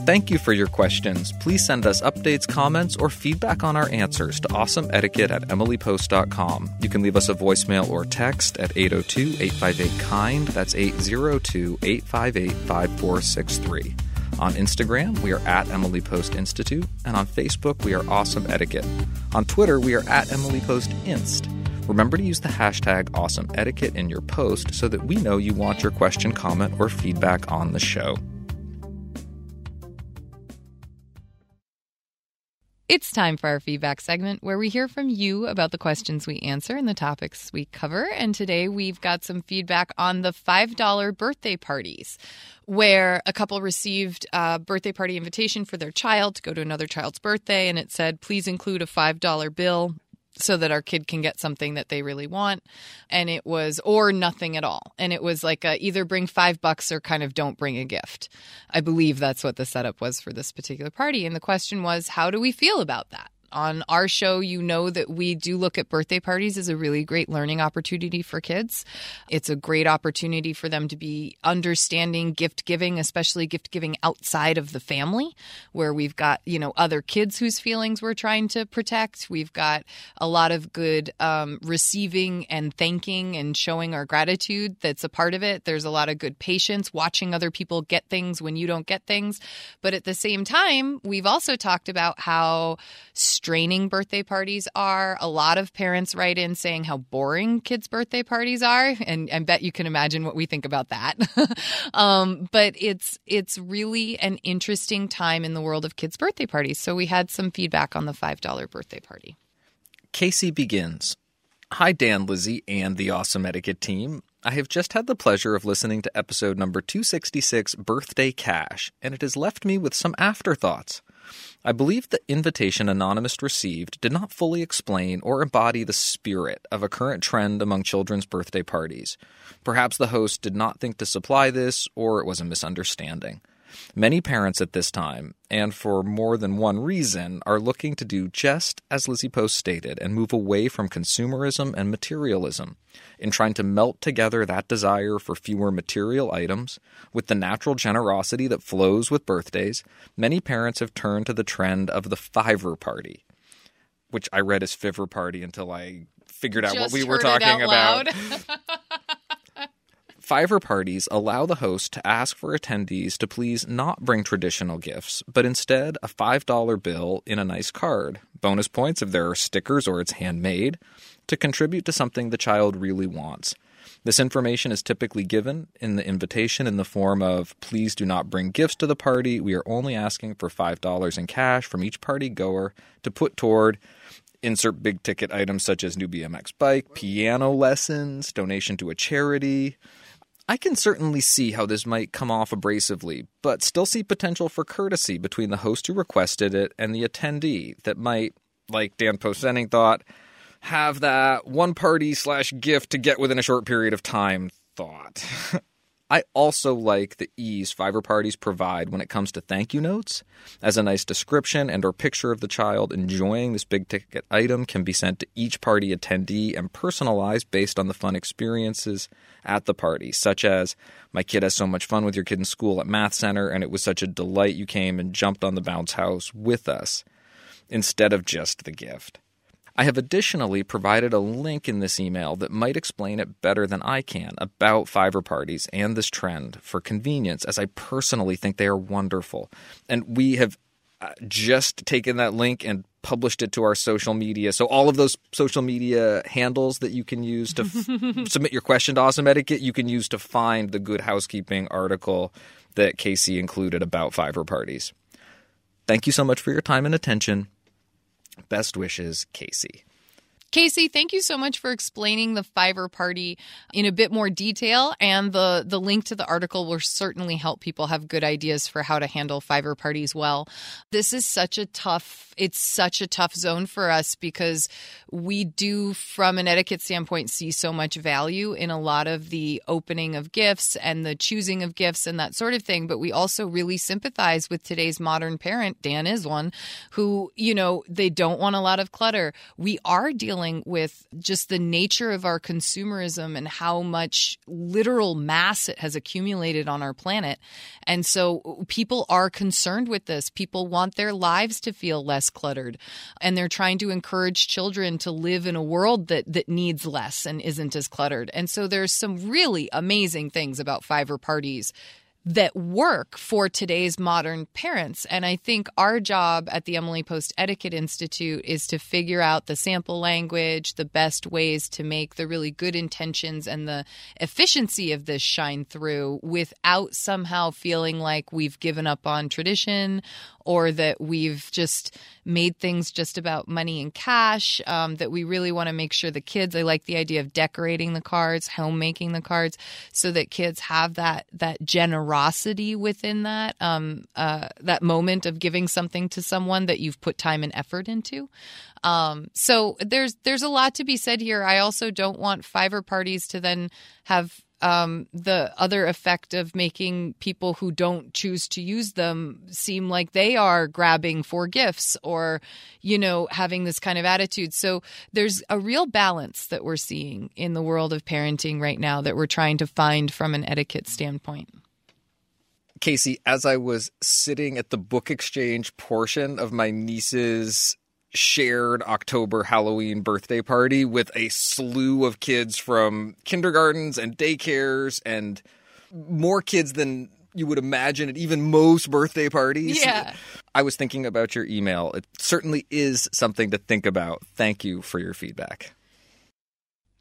Thank you for your questions. Please send us updates, comments, or feedback on our answers to awesomeetiquette@emilypost.com. You can leave us a voicemail or text at 802-858-KIND. That's 802-858-5463. On Instagram, we are at Emily Post Institute. And on Facebook, we are Awesome Etiquette. On Twitter, we are at Emily Post Inst. Remember to use the hashtag Awesome Etiquette in your post so that we know you want your question, comment, or feedback on the show. It's time for our feedback segment, where we hear from you about the questions we answer and the topics we cover. And today we've got some feedback on the $5 birthday parties, where a couple received a birthday party invitation for their child to go to another child's birthday. And it said, please include a $5 bill so that our kid can get something that they really want. And it was, or nothing at all. And it was like either bring $5 or kind of don't bring a gift. I believe that's what the setup was for this particular party. And the question was, how do we feel about that? on our show, you know that we do look at birthday parties as a really great learning opportunity for kids. It's a great opportunity for them to be understanding gift giving, especially gift giving outside of the family, where we've got, you know, other kids whose feelings we're trying to protect. We've got a lot of good receiving and thanking and showing our gratitude that's a part of it. There's a lot of good patience, watching other people get things when you don't get things. But at the same time, we've also talked about how straining birthday parties are. A lot of parents write in saying how boring kids' birthday parties are. And I bet you can imagine what we think about that. But it's really an interesting time in the world of kids' birthday parties. So we had some feedback on the $5 birthday party. Casey begins. Hi, Dan, Lizzie, and the Awesome Etiquette team. I have just had the pleasure of listening to episode number 266, Birthday Cash, and it has left me with some afterthoughts. I believe the invitation Anonymous received did not fully explain or embody the spirit of a current trend among children's birthday parties. Perhaps the host did not think to supply this, or it was a misunderstanding. Many parents at this time, and for more than one reason, are looking to do just as Lizzie Post stated and move away from consumerism and materialism in trying to melt together that desire for fewer material items with the natural generosity that flows with birthdays. Many parents have turned to the trend of the fiver party, which I read as fiver party until I figured out just what we were talking about. Fiver parties allow the host to ask for attendees to please not bring traditional gifts, but instead a $5 bill in a nice card, bonus points if there are stickers or it's handmade, to contribute to something the child really wants. This information is typically given in the invitation in the form of, please do not bring gifts to the party. We are only asking for $5 in cash from each party goer to put toward insert big ticket items such as new BMX bike, piano lessons, donation to a charity. I can certainly see how this might come off abrasively, but still see potential for courtesy between the host who requested it and the attendee that might, like Dan Post-Senning thought, have that one party/gift to get within a short period of time thought. I also like the ease fiver parties provide when it comes to thank you notes, as a nice description and or picture of the child enjoying this big ticket item can be sent to each party attendee and personalized based on the fun experiences at the party, such as, my kid has so much fun with your kid in school at Math Center, and it was such a delight you came and jumped on the bounce house with us, instead of just the gift. I have additionally provided a link in this email that might explain it better than I can about fiver parties and this trend for convenience, as I personally think they are wonderful. And we have just taken that link and published it to our social media. So all of those social media handles that you can use to submit your question to Awesome Etiquette, you can use to find the Good Housekeeping article that Casey included about fiver parties. Thank you so much for your time and attention. Best wishes, Casey. Casey, thank you so much for explaining the fiver party in a bit more detail. And the link to the article will certainly help people have good ideas for how to handle fiver parties well. This is such a tough zone for us because we do, from an etiquette standpoint, see so much value in a lot of the opening of gifts and the choosing of gifts and that sort of thing. But we also really sympathize with today's modern parent, Dan is one, who, you know, they don't want a lot of clutter. We are dealing with just the nature of our consumerism and how much literal mass it has accumulated on our planet. And so people are concerned with this. People want their lives to feel less cluttered. And they're trying to encourage children to live in a world that needs less and isn't as cluttered. And so there's some really amazing things about fiver parties that work for today's modern parents. And I think our job at the Emily Post Etiquette Institute is to figure out the sample language, the best ways to make the really good intentions and the efficiency of this shine through without somehow feeling like we've given up on tradition or that we've just made things just about money and cash, that we really want to make sure the kids, I like the idea of decorating the cards, homemaking the cards, so that kids have that generosity within that, that moment of giving something to someone that you've put time and effort into. So there's a lot to be said here. I also don't want fiver parties to then have the other effect of making people who don't choose to use them seem like they are grabbing for gifts or, you know, having this kind of attitude. So there's a real balance that we're seeing in the world of parenting right now that we're trying to find from an etiquette standpoint. Casey, as I was sitting at the book exchange portion of my niece's shared October Halloween birthday party with a slew of kids from kindergartens and daycares and more kids than you would imagine at even most birthday parties. Yeah. I was thinking about your email. It certainly is something to think about. Thank you for your feedback.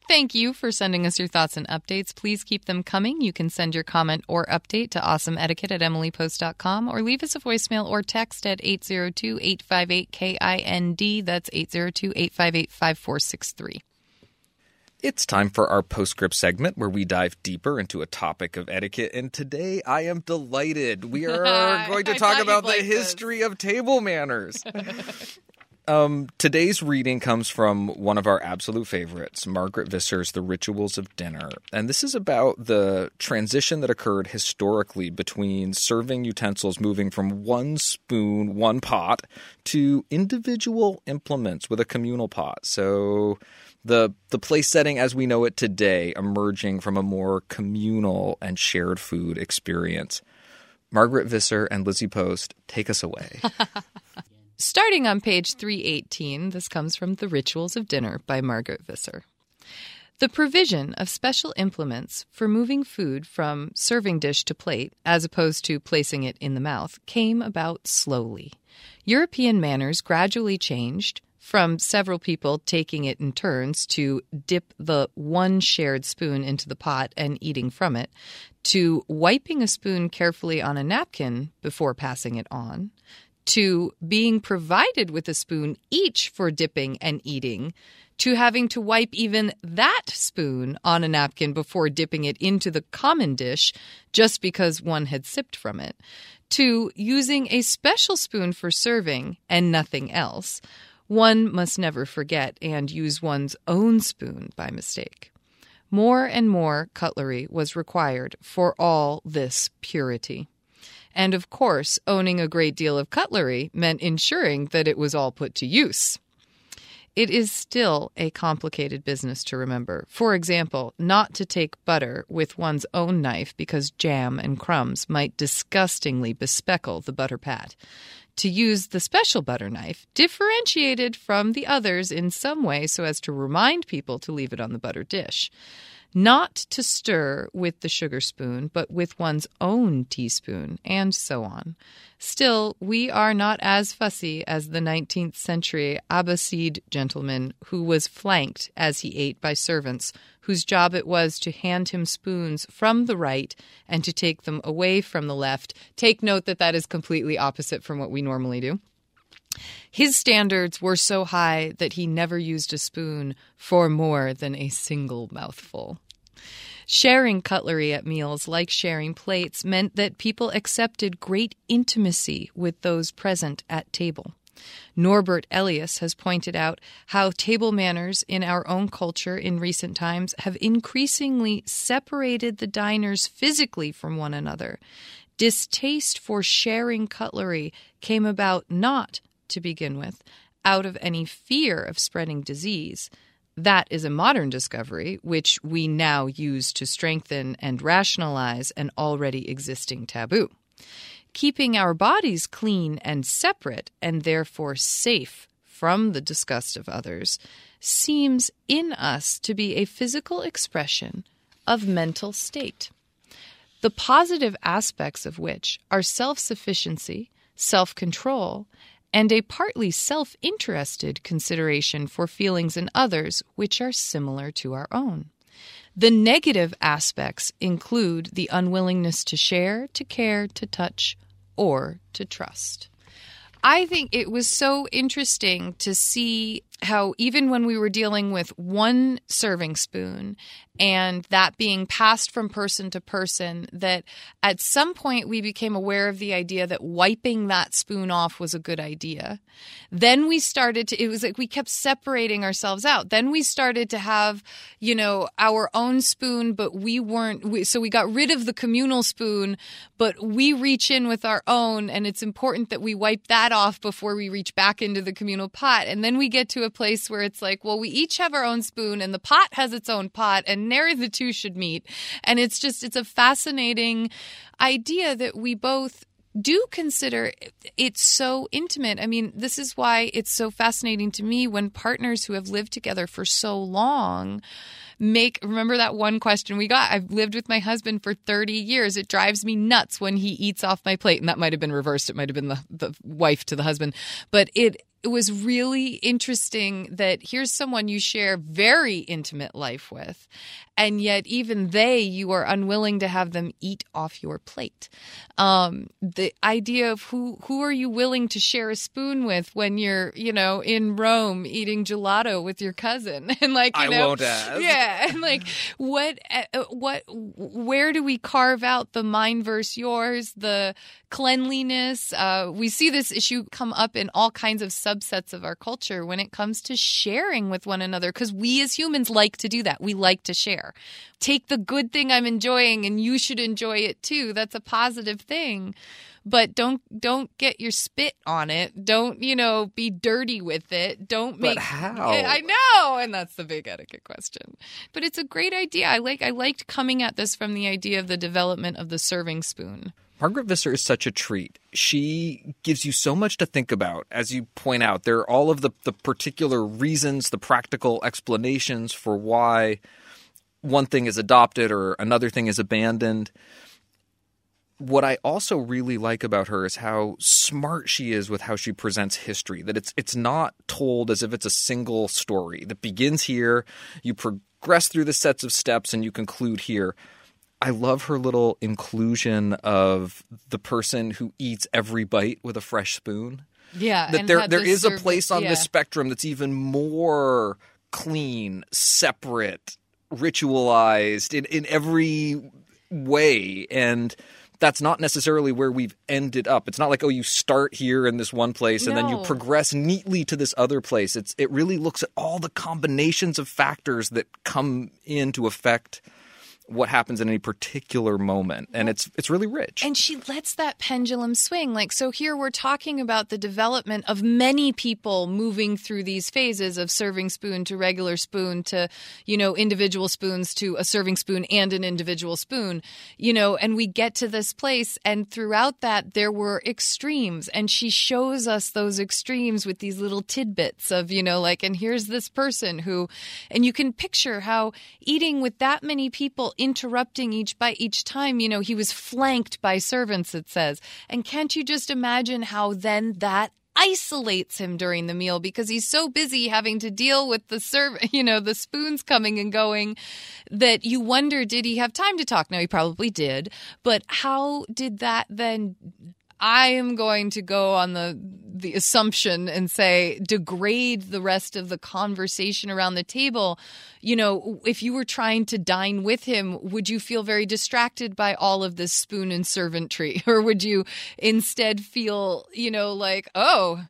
Thank you for sending us your thoughts and updates. Please keep them coming. You can send your comment or update to awesomeetiquette@emilypost.com or leave us a voicemail or text at 802-858-KIND. That's 802-858-5463. It's time for our Postscript segment where we dive deeper into a topic of etiquette. And today I am delighted. We are going to talk about the history of table manners. Today's reading comes from one of our absolute favorites, Margaret Visser's The Rituals of Dinner. And this is about the transition that occurred historically between serving utensils moving from one spoon, one pot, to individual implements with a communal pot. So the place setting as we know it today emerging from a more communal and shared food experience. Margaret Visser and Lizzie Post, take us away. Starting on page 318, this comes from The Rituals of Dinner by Margaret Visser. The provision of special implements for moving food from serving dish to plate, as opposed to placing it in the mouth, came about slowly. European manners gradually changed from several people taking it in turns to dip the one shared spoon into the pot and eating from it, to wiping a spoon carefully on a napkin before passing it on, to being provided with a spoon each for dipping and eating, to having to wipe even that spoon on a napkin before dipping it into the common dish just because one had sipped from it, to using a special spoon for serving and nothing else. One must never forget and use one's own spoon by mistake. More and more cutlery was required for all this purity. And, of course, owning a great deal of cutlery meant ensuring that it was all put to use. It is still a complicated business to remember. For example, not to take butter with one's own knife because jam and crumbs might disgustingly bespeckle the butter pat. To use the special butter knife, differentiated from the others in some way so as to remind people to leave it on the butter dish. Not to stir with the sugar spoon, but with one's own teaspoon, and so on. Still, we are not as fussy as the 19th century Abbasid gentleman who was flanked as he ate by servants, whose job it was to hand him spoons from the right and to take them away from the left. Take note that that is completely opposite from what we normally do. His standards were so high that he never used a spoon for more than a single mouthful. Sharing cutlery at meals, like sharing plates, meant that people accepted great intimacy with those present at table. Norbert Elias has pointed out how table manners in our own culture in recent times have increasingly separated the diners physically from one another. Distaste for sharing cutlery came about not, to begin with, out of any fear of spreading disease. That is a modern discovery, which we now use to strengthen and rationalize an already existing taboo. Keeping our bodies clean and separate, and therefore safe from the disgust of others, seems in us to be a physical expression of mental state, the positive aspects of which are self-sufficiency, self-control, and a partly self-interested consideration for feelings in others which are similar to our own. The negative aspects include the unwillingness to share, to care, to touch, or to trust. I think it was so interesting to see how even when we were dealing with one serving spoon and that being passed from person to person, that at some point we became aware of the idea that wiping that spoon off was a good idea. Then we started to, it was like we kept separating ourselves out. Then we started to have, you know, our own spoon, but we weren't, so we got rid of the communal spoon, but we reach in with our own, and it's important that we wipe that off before we reach back into the communal pot. And then we get to a place where it's like, well, we each have our own spoon and the pot has its own pot and nary the two should meet. And it's just, it's a fascinating idea that we both do consider it so intimate. I mean, this is why it's so fascinating to me when partners who have lived together for so long remember that one question we got? I've lived with my husband for 30 years. It drives me nuts when he eats off my plate. And that might have been reversed. It might have been the wife to the husband. But it was really interesting that here's someone you share very intimate life with, and yet even you are unwilling to have them eat off your plate. The idea of who are you willing to share a spoon with when you're, you know, in Rome eating gelato with your cousin, and like, you know, I won't ask. Yeah, and like where do we carve out the mine versus yours, the cleanliness? We see this issue come up in all kinds of subsets of our culture when it comes to sharing with one another, because we as humans like to do that. We like to share. Take the good thing I'm enjoying and you should enjoy it too. That's a positive thing. But don't get your spit on it. Don't, you know, be dirty with it. Don't make. But how? I know, and that's the big etiquette question. But it's a great idea. I liked coming at this from the idea of the development of the serving spoon. Margaret Visser is such a treat. She gives you so much to think about. As you point out, there are all of the particular reasons, the practical explanations for why one thing is adopted or another thing is abandoned. What I also really like about her is how smart she is with how she presents history, that it's not told as if it's a single story that begins here, you progress through the sets of steps, and you conclude here. I love her little inclusion of the person who eats every bite with a fresh spoon. Yeah. That there is a place on the spectrum that's even more clean, separate, ritualized in every way. And that's not necessarily where we've ended up. It's not like, oh, you start here in this one place and then you progress neatly to this other place. It really looks at all the combinations of factors that come in to affect what happens in any particular moment. And it's really rich. And she lets that pendulum swing. Like, so here we're talking about the development of many people moving through these phases of serving spoon to regular spoon to, you know, individual spoons to a serving spoon and an individual spoon, you know, and we get to this place. And throughout that, there were extremes. And she shows us those extremes with these little tidbits of, you know, like, and here's this person who, and you can picture how eating with that many people interrupting each bite each time, you know, he was flanked by servants, it says. And can't you just imagine how then that isolates him during the meal because he's so busy having to deal with the you know, the spoons coming and going that you wonder, did he have time to talk? No, he probably did. But how did that then, I am going to go on the assumption and say degrade the rest of the conversation around the table. You know, if you were trying to dine with him, would you feel very distracted by all of this spoon and servantry? Or would you instead feel, you know, like, oh,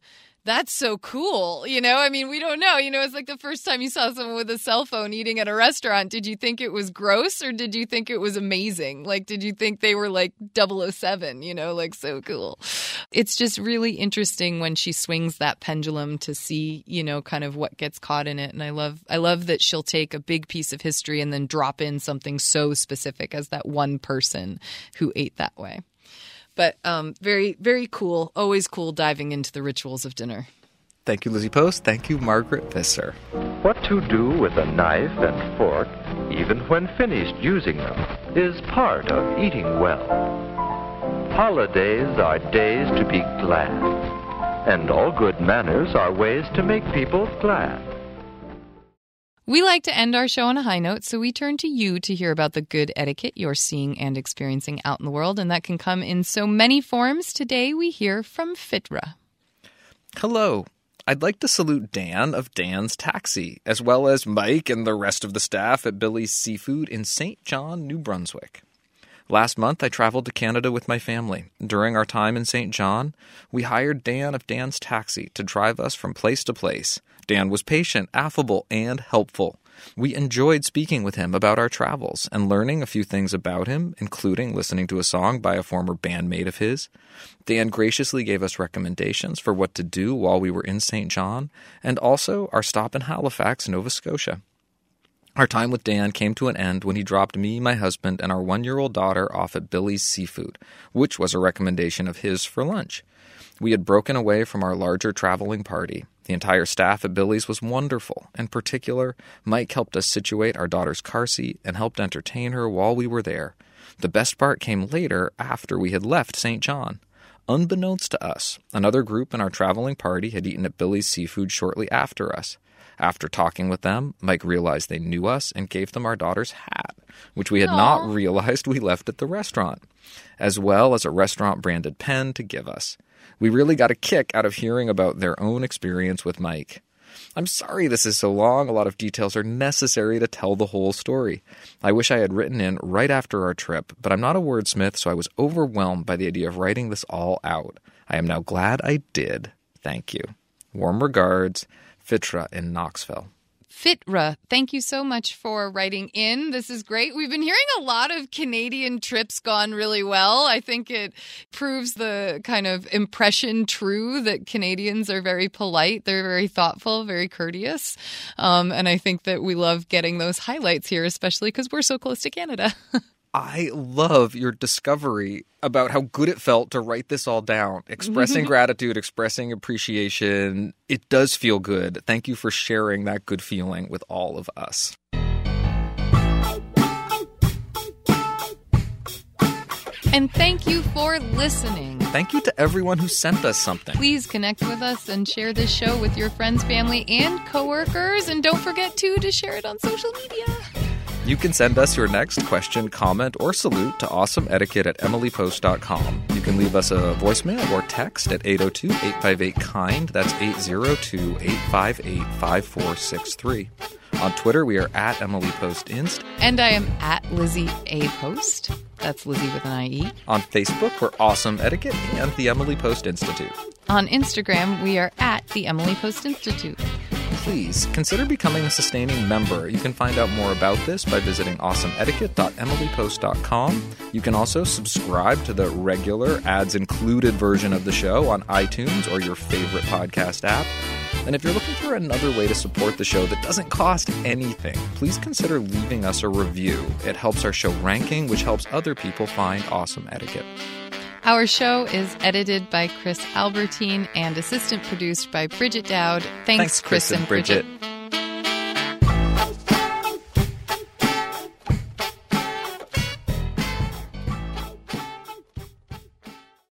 that's so cool. You know, I mean, we don't know. You know, it's like the first time you saw someone with a cell phone eating at a restaurant. Did you think it was gross or did you think it was amazing? Like, did you think they were like 007, you know, like so cool? It's just really interesting when she swings that pendulum to see, you know, kind of what gets caught in it. And I love that she'll take a big piece of history and then drop in something so specific as that one person who ate that way. But very, very cool. Always cool diving into the rituals of dinner. Thank you, Lizzie Post. Thank you, Margaret Visser. What to do with a knife and fork, even when finished using them, is part of eating well. Holidays are days to be glad, and all good manners are ways to make people glad. We like to end our show on a high note, so we turn to you to hear about the good etiquette you're seeing and experiencing out in the world, and that can come in so many forms. Today we hear from Fitra. Hello. I'd like to salute Dan of Dan's Taxi, as well as Mike and the rest of the staff at Billy's Seafood in St. John, New Brunswick. Last month, I traveled to Canada with my family. During our time in St. John, we hired Dan of Dan's Taxi to drive us from place to place. Dan was patient, affable, and helpful. We enjoyed speaking with him about our travels and learning a few things about him, including listening to a song by a former bandmate of his. Dan graciously gave us recommendations for what to do while we were in St. John, and also our stop in Halifax, Nova Scotia. Our time with Dan came to an end when he dropped me, my husband, and our one-year-old daughter off at Billy's Seafood, which was a recommendation of his for lunch. We had broken away from our larger traveling party. The entire staff at Billy's was wonderful. In particular, Mike helped us situate our daughter's car seat and helped entertain her while we were there. The best part came later, after we had left St. John. Unbeknownst to us, another group in our traveling party had eaten at Billy's Seafood shortly after us. After talking with them, Mike realized they knew us and gave them our daughter's hat, which we had not realized we left at the restaurant, as well as a restaurant-branded pen to give us. We really got a kick out of hearing about their own experience with Mike. I'm sorry this is so long. A lot of details are necessary to tell the whole story. I wish I had written in right after our trip, but I'm not a wordsmith, so I was overwhelmed by the idea of writing this all out. I am now glad I did. Thank you. Warm regards, Fitra in Knoxville. Fitra, thank you so much for writing in. This is great. We've been hearing a lot of Canadian trips gone really well. I think it proves the kind of impression true that Canadians are very polite. They're very thoughtful, very courteous. And I think that we love getting those highlights here, especially because we're so close to Canada. I love your discovery about how good it felt to write this all down. Expressing gratitude, expressing appreciation. It does feel good. Thank you for sharing that good feeling with all of us. And thank you for listening. Thank you to everyone who sent us something. Please connect with us and share this show with your friends, family, and coworkers. And don't forget, too, to share it on social media. You can send us your next question, comment, or salute to awesomeetiquette@emilypost.com. You can leave us a voicemail or text at 802-858-KIND. That's 802-858-5463. On Twitter, we are at Emily Post Inst. And I am at Lizzie A. Post. That's Lizzie with an IE. On Facebook, we're Awesome Etiquette and the Emily Post Institute. On Instagram, we are at the Emily Post Institute. Please consider becoming a sustaining member. You can find out more about this by visiting awesomeetiquette.emilypost.com. You can also subscribe to the regular ads-included version of the show on iTunes or your favorite podcast app. And if you're looking for another way to support the show that doesn't cost anything, please consider leaving us a review. It helps our show ranking, which helps other people find Awesome Etiquette. Our show is edited by Chris Albertine and assistant produced by Bridget Dowd. Thanks Chris and Bridget.